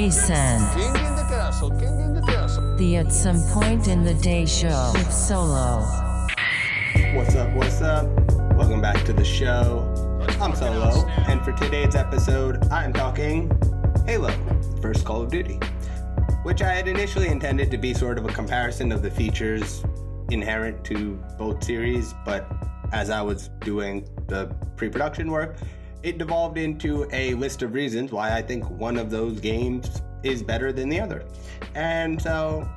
recent. The At Some Point in the Day show with Solo. What's up? Welcome back to the show. I'm Solo, and for today's episode, I'm talking Halo versus Call of Duty, which I had initially intended to be sort of a comparison of the features inherent to both series, but as I was doing the pre-production work, it devolved into a list of reasons why I think one of those games is better than the other. And so,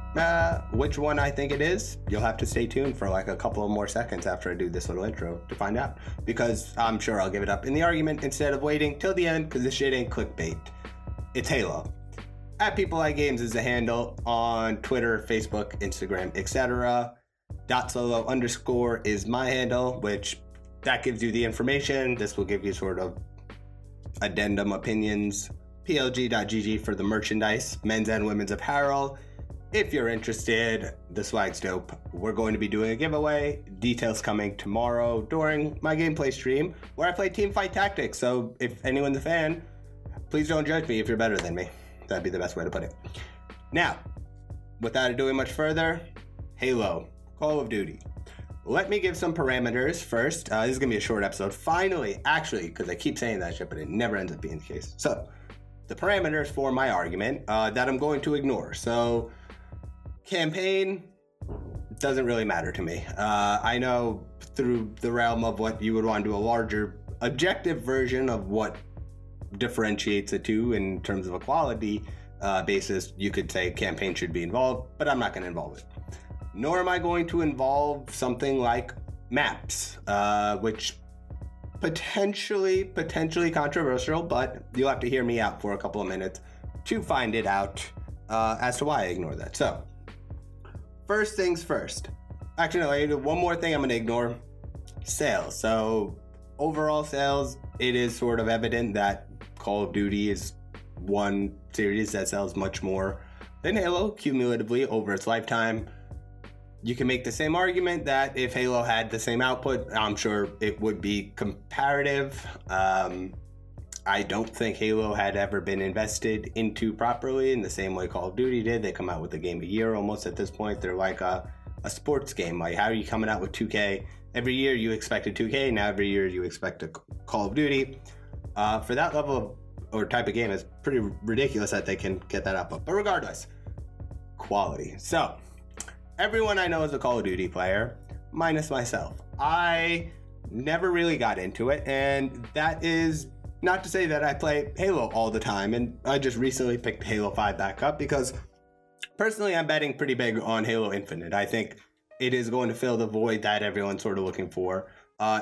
which one I think it is, you'll have to stay tuned for like a couple of more seconds after I do this little intro to find out, because I'm sure I'll give it up in the argument instead of waiting till the end, because this shit ain't clickbait. It's Halo. At People Like Games is the handle on Twitter, Facebook, Instagram, etc. .solo_ is my handle, which that gives you the information. This will give you sort of addendum opinions. PLG.gg for the merchandise, men's and women's apparel. If you're interested, the swag's dope. We're going to be doing a giveaway. Details coming tomorrow during my gameplay stream where I play Teamfight Tactics. So if anyone's a fan, please don't judge me if you're better than me. That'd be the best way to put it. Now, without doing much further, Halo, Call of Duty. Let me give some parameters first. This is going to be a short episode. Finally, actually, because I keep saying that shit, but it never ends up being the case. So, the parameters for my argument that I'm going to ignore. So, campaign doesn't really matter to me. I know through the realm of what you would want to do a larger objective version of what differentiates the two in terms of a quality basis, you could say campaign should be involved, but I'm not going to involve it. Nor am I going to involve something like maps, which potentially controversial, but you'll have to hear me out for a couple of minutes to find it out as to why I ignore that. So, first things first. Actually, no, one more thing I'm going to ignore. Sales. So, overall sales, it is sort of evident that Call of Duty is one series that sells much more than Halo cumulatively over its lifetime. You can make the same argument that if Halo had the same output, I'm sure it would be comparative. I don't think Halo had ever been invested into properly in the same way Call of Duty did. They come out with a game a year almost at this point. They're like a sports game. Like, how are you coming out with 2K? Every year you expect a 2K, now every year you expect a Call of Duty. For that level of, or type of game, it's pretty ridiculous that they can get that output. But regardless, quality. So, everyone I know is a Call of Duty player, minus myself. I never really got into it, and that is not to say that I play Halo all the time, and I just recently picked Halo 5 back up because, personally, I'm betting pretty big on Halo Infinite. I think it is going to fill the void that everyone's sort of looking for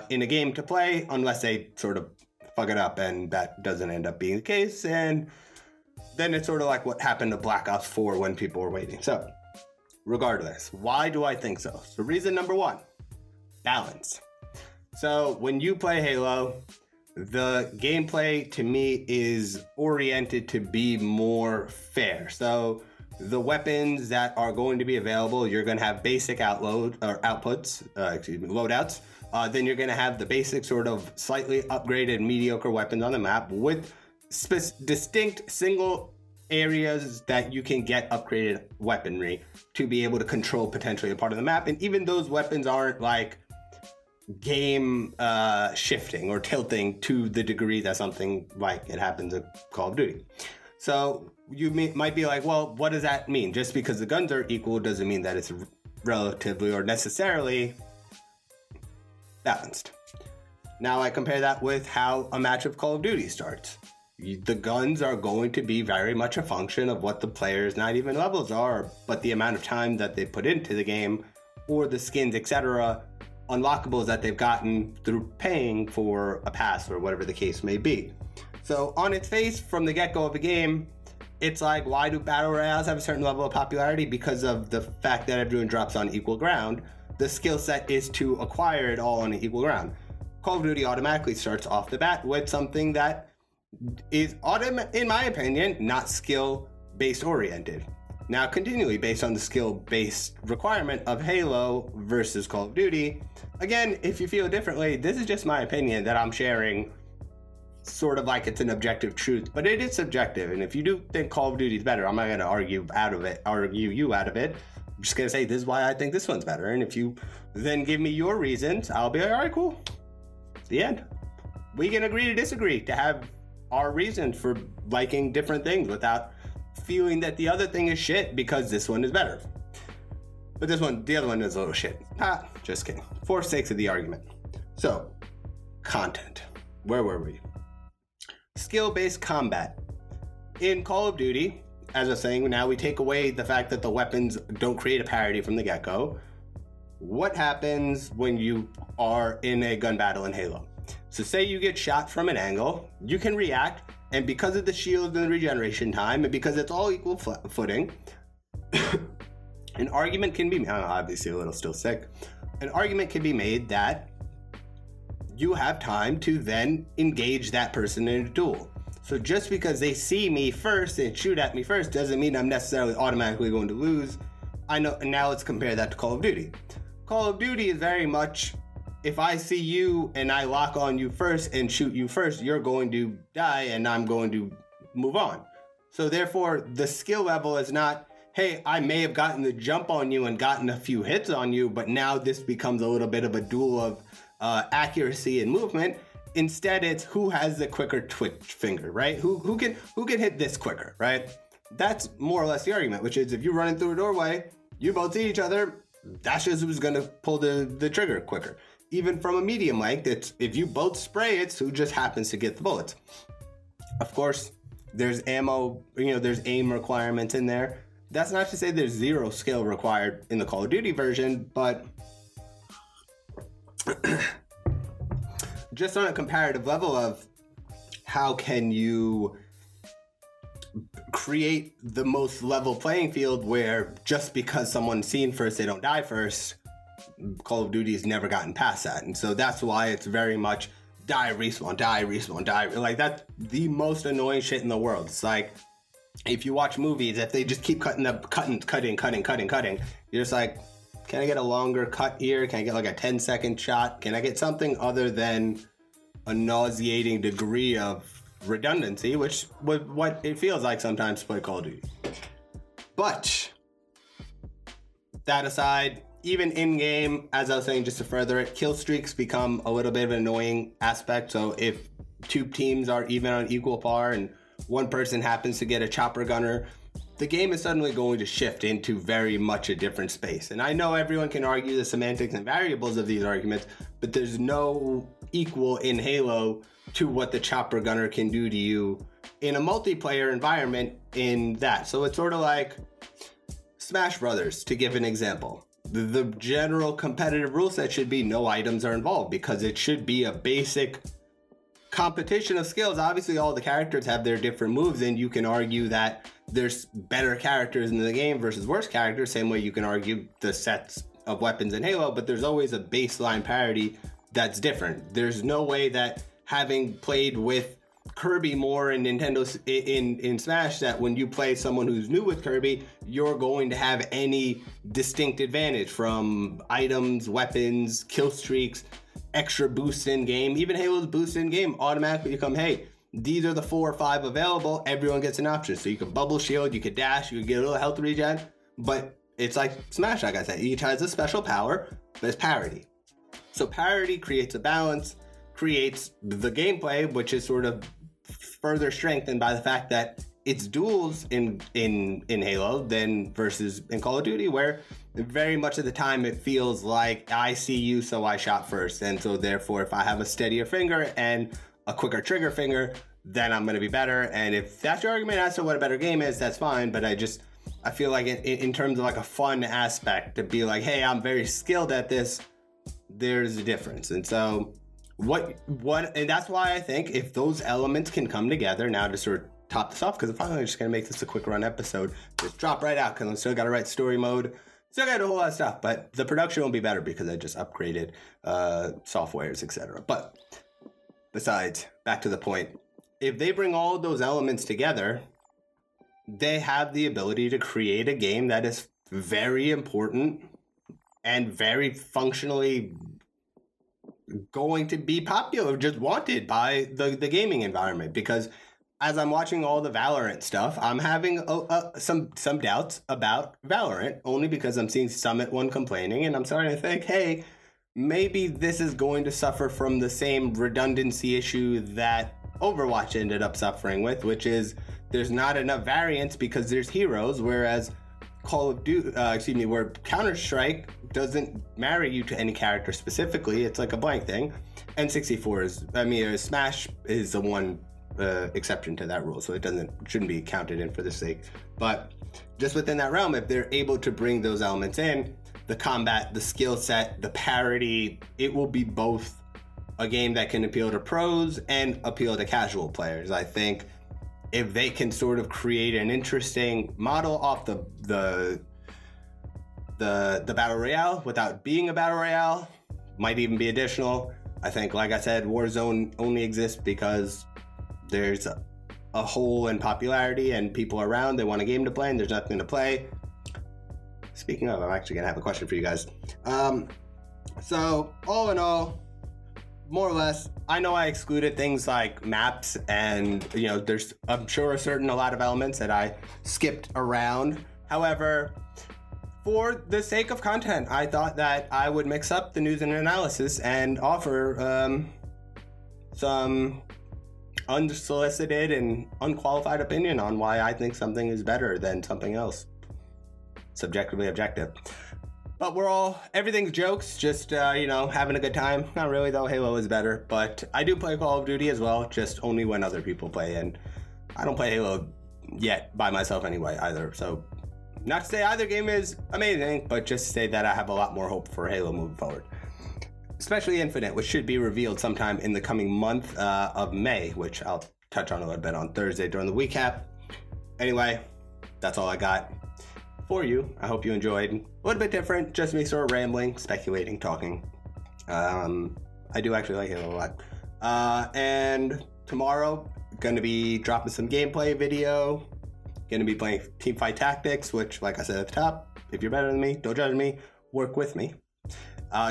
in a game to play, unless they sort of fuck it up, and that doesn't end up being the case. And then it's sort of like what happened to Black Ops 4 when people were waiting. So, regardless, why do I think so? So, reason number one, balance. So, when you play Halo, the gameplay to me is oriented to be more fair. So, the weapons that are going to be available, you're going to have basic loadouts. Then you're going to have the basic sort of slightly upgraded mediocre weapons on the map with distinct single areas that you can get upgraded weaponry to be able to control potentially a part of the map. And even those weapons aren't like game shifting or tilting to the degree that something like it happens in Call of Duty. So, you might be like, well, what does that mean? Just because the guns are equal doesn't mean that it's relatively or necessarily balanced. Now I compare that with how a match of Call of Duty starts. The guns are going to be very much a function of what the players, not even levels are, but the amount of time that they put into the game or the skins, etc., unlockables that they've gotten through paying for a pass or whatever the case may be. So on its face, from the get-go of a game, it's like, why do battle royales have a certain level of popularity? Because of the fact that everyone drops on equal ground. The skill set is to acquire it all on equal ground. Call of Duty automatically starts off the bat with something that is, in my opinion, not skill-based oriented. Now, continually based on the skill-based requirement of Halo versus Call of Duty. Again, if you feel differently, this is just my opinion that I'm sharing sort of like it's an objective truth, but it is subjective. And if you do think Call of Duty is better, I'm not going to argue you out of it. I'm just going to say this is why I think this one's better. And if you then give me your reasons, I'll be like, all right, cool. It's the end. We can agree to disagree, to have our reasons for liking different things without feeling that the other thing is shit because this one is better. But this one, the other one is a little shit. Just kidding. For sakes of the argument. So, content. Where were we? Skill-based combat. In Call of Duty, as I was saying, now we take away the fact that the weapons don't create a parity from the get-go. What happens when you are in a gun battle in Halo? So say you get shot from an angle, you can react, and because of the shield and the regeneration time, and because it's all equal footing, an argument can be made, obviously a little still sick, an argument can be made that you have time to then engage that person in a duel. So just because they see me first and shoot at me first doesn't mean I'm necessarily automatically going to lose. I know, and now let's compare that to Call of Duty. Call of Duty is very much, if I see you and I lock on you first and shoot you first, you're going to die and I'm going to move on. So therefore, the skill level is not, hey, I may have gotten the jump on you and gotten a few hits on you, but now this becomes a little bit of a duel of accuracy and movement. Instead, it's who has the quicker twitch finger, right? Who can hit this quicker, right? That's more or less the argument, which is if you're running through a doorway, you both see each other, that's just who's going to pull the trigger quicker. Even from a medium length, it's if you both spray, it's who just happens to get the bullets. Of course, there's ammo, there's aim requirements in there. That's not to say there's zero skill required in the Call of Duty version, but just on a comparative level of how can you create the most level playing field where just because someone's seen first, they don't die first, Call of Duty has never gotten past that. And so that's why it's very much die, respawn, die, respawn, die. Like, that's the most annoying shit in the world. It's like, if you watch movies, if they just keep cutting, you're just like, can I get a longer cut here? Can I get like a 10-second shot? Can I get something other than a nauseating degree of redundancy, which was what it feels like sometimes to play Call of Duty. But that aside, even in-game, as I was saying, just to further it, kill streaks become a little bit of an annoying aspect. So if two teams are even on equal par and one person happens to get a chopper gunner, the game is suddenly going to shift into very much a different space. And I know everyone can argue the semantics and variables of these arguments, but there's no equal in Halo to what the chopper gunner can do to you in a multiplayer environment in that. So it's sort of like Smash Brothers, to give an example. The general competitive rule set should be no items are involved because it should be a basic competition of skills. Obviously, all the characters have their different moves, and you can argue that there's better characters in the game versus worse characters, same way you can argue the sets of weapons in Halo, but there's always a baseline parity that's different. There's no way that having played with Kirby more in Nintendo in Smash, that when you play someone who's new with Kirby, you're going to have any distinct advantage from items, weapons, kill streaks, extra boosts in game. Even Halo's boosts in game automatically become, hey, these are the 4 or 5 available. Everyone gets an option. So you can bubble shield, you can dash, you can get a little health regen. But it's like Smash, like I said. Each has a special power, there's parity. So parity creates a balance, creates the gameplay, which is sort of further strengthened by the fact that it's duels in Halo than versus in Call of Duty, where very much of the time it feels like I see you, so I shot first. And so therefore, if I have a steadier finger and a quicker trigger finger, then I'm going to be better. And if that's your argument as to what a better game is, that's fine. But I feel like in terms of like a fun aspect to be like, hey, I'm very skilled at this, there's a difference. And so and that's why I think if those elements can come together now to sort of top this off, because I'm finally just going to make this a quick run episode, just drop right out because I'm still got to write story mode. Still got to do a whole lot of stuff, but the production will be better because I just upgraded softwares, etc. But besides, back to the point, if they bring all of those elements together, they have the ability to create a game that is very important and very functionally going to be popular, just wanted by the gaming environment. Because as I'm watching all the Valorant stuff, I'm having some doubts about Valorant, only because I'm seeing Summit One complaining, and I'm starting to think, hey, maybe this is going to suffer from the same redundancy issue that Overwatch ended up suffering with, which is there's not enough variance because there's heroes, whereas where Counter-Strike doesn't marry you to any character specifically. It's like a blank thing. N64 Smash is the one exception to that rule, so it shouldn't be counted in for the sake. But just within that realm, if they're able to bring those elements in, the combat, the skill set, the parity, it will be both a game that can appeal to pros and appeal to casual players. I think if they can sort of create an interesting model off the battle royale without being a battle royale, might even be additional. I think, like I said, Warzone only exists because there's a hole in popularity and people around, they want a game to play and there's nothing to play. Speaking of, I'm actually gonna have a question for you guys. So all in all, more or less, I know I excluded things like maps and, there's, I'm sure, a lot of elements that I skipped around. However, for the sake of content, I thought that I would mix up the news and analysis and offer some unsolicited and unqualified opinion on why I think something is better than something else. Subjectively objective. But everything's jokes, just, having a good time. Not really, though. Halo is better. But I do play Call of Duty as well, just only when other people play. And I don't play Halo yet by myself anyway, either. So not to say either game is amazing, but just to say that I have a lot more hope for Halo moving forward. Especially Infinite, which should be revealed sometime in the coming month of May, which I'll touch on a little bit on Thursday during the recap. Anyway, that's all I got for you. I hope you enjoyed. A little bit different, just me sort of rambling, speculating, talking. I do actually like Halo a lot. And tomorrow, gonna be dropping some gameplay video. Gonna be playing Teamfight Tactics, which, like I said at the top, if you're better than me, don't judge me, work with me.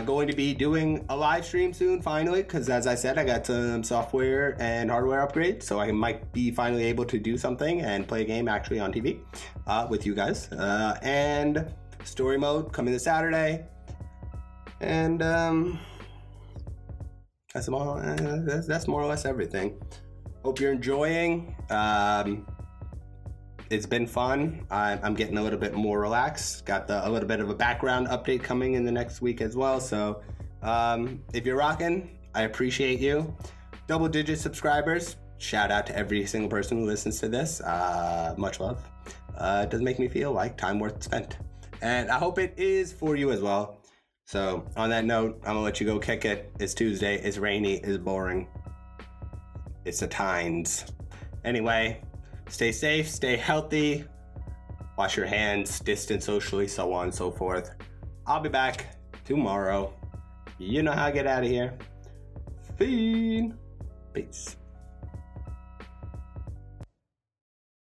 Going to be doing a live stream soon, finally, because as I said, I got some software and hardware upgrades, so I might be finally able to do something and play a game actually on TV with you guys. And story mode coming this Saturday. And that's more or less everything. Hope you're enjoying. It's been fun. I'm getting a little bit more relaxed. Got a little bit of a background update coming in the next week as well. So if you're rocking, I appreciate you. Double-digit subscribers. Shout out to every single person who listens to this. Much love. It does make me feel like time worth spent. And I hope it is for you as well. So on that note, I'm going to let you go kick it. It's Tuesday. It's rainy. It's boring. It's the times. Anyway, stay safe, stay healthy, wash your hands, distance socially, so on and so forth. I'll be back tomorrow. You know how I get out of here. Fiend. Peace.